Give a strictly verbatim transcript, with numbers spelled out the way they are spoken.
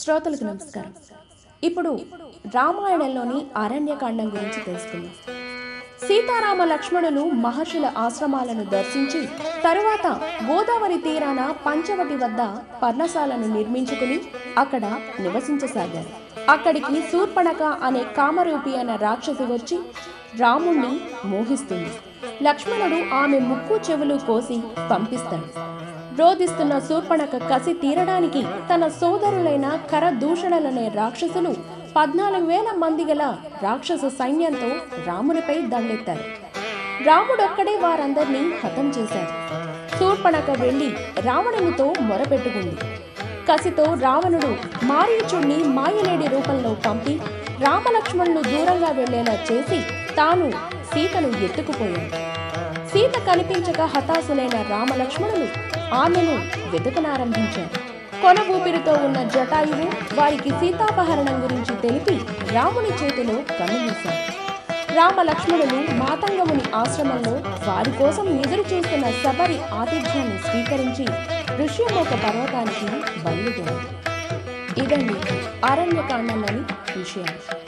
శ్రోతలకు నమస్కారం. ఇప్పుడు రామాయణంలోని అరణ్యకాండం గురించి తెలుసుకుందాం. సీతారామ లక్ష్మణులు మహర్షుల ఆశ్రమాలను దర్శించి తరువాత గోదావరి తీరాన పంచవటి వద్ద పర్ణశాలను నిర్మించుకుని అక్కడ నివసించసాగారు. అక్కడికి శూర్పణక అనే కామరూపి అనే రాక్షసి వచ్చి రాముణ్ణి మోహిస్తుంది. లక్ష్మణుడు ఆమె ముక్కు చెవులు కోసి పంపిస్తాడు. రోధిస్తున్న శూర్పణక కసి తీరడానికి తన సోదరులైన కరదూషణలనే రాక్షసులు పద్నాలుగు వేల మంది గల రాక్షస సైన్యంతో రామునిపై దండెత్తారు. రాముడొక్కడే వారందరినీ హతం చేశాడు. శూర్పణక వెళ్ళి రావణునితో మొరపెట్టుకుంది. కసితో రావణుడు మారీచుణ్ణి మాయలేడి రూపంలో పంపి రామలక్ష్మణులు దూరంగా వెళ్లేలా చేసి తాను సీతను ఎత్తుకుపోయాడు. సీత కనిపించక హతాశులైన రామలక్ష్మణులు ఆమెను వెతకనారంభించారు. కొన ఊపిరితో ఉన్న జటాయువు వారికి సీతాపహరణం గురించి తెలిపి రాముని చేతిలో కన్నుమూశారు. రామలక్ష్మణులు మాతంగముని ఆశ్రమంలో వారి కోసం ఎదురు చేస్తున్న సబరి ఆతిథ్యాన్ని స్వీకరించి ఋష్యమోక పర్వతానికి బయలుదేరారు. ఇదండి అరణ్యకాండంలోని విషయాలు.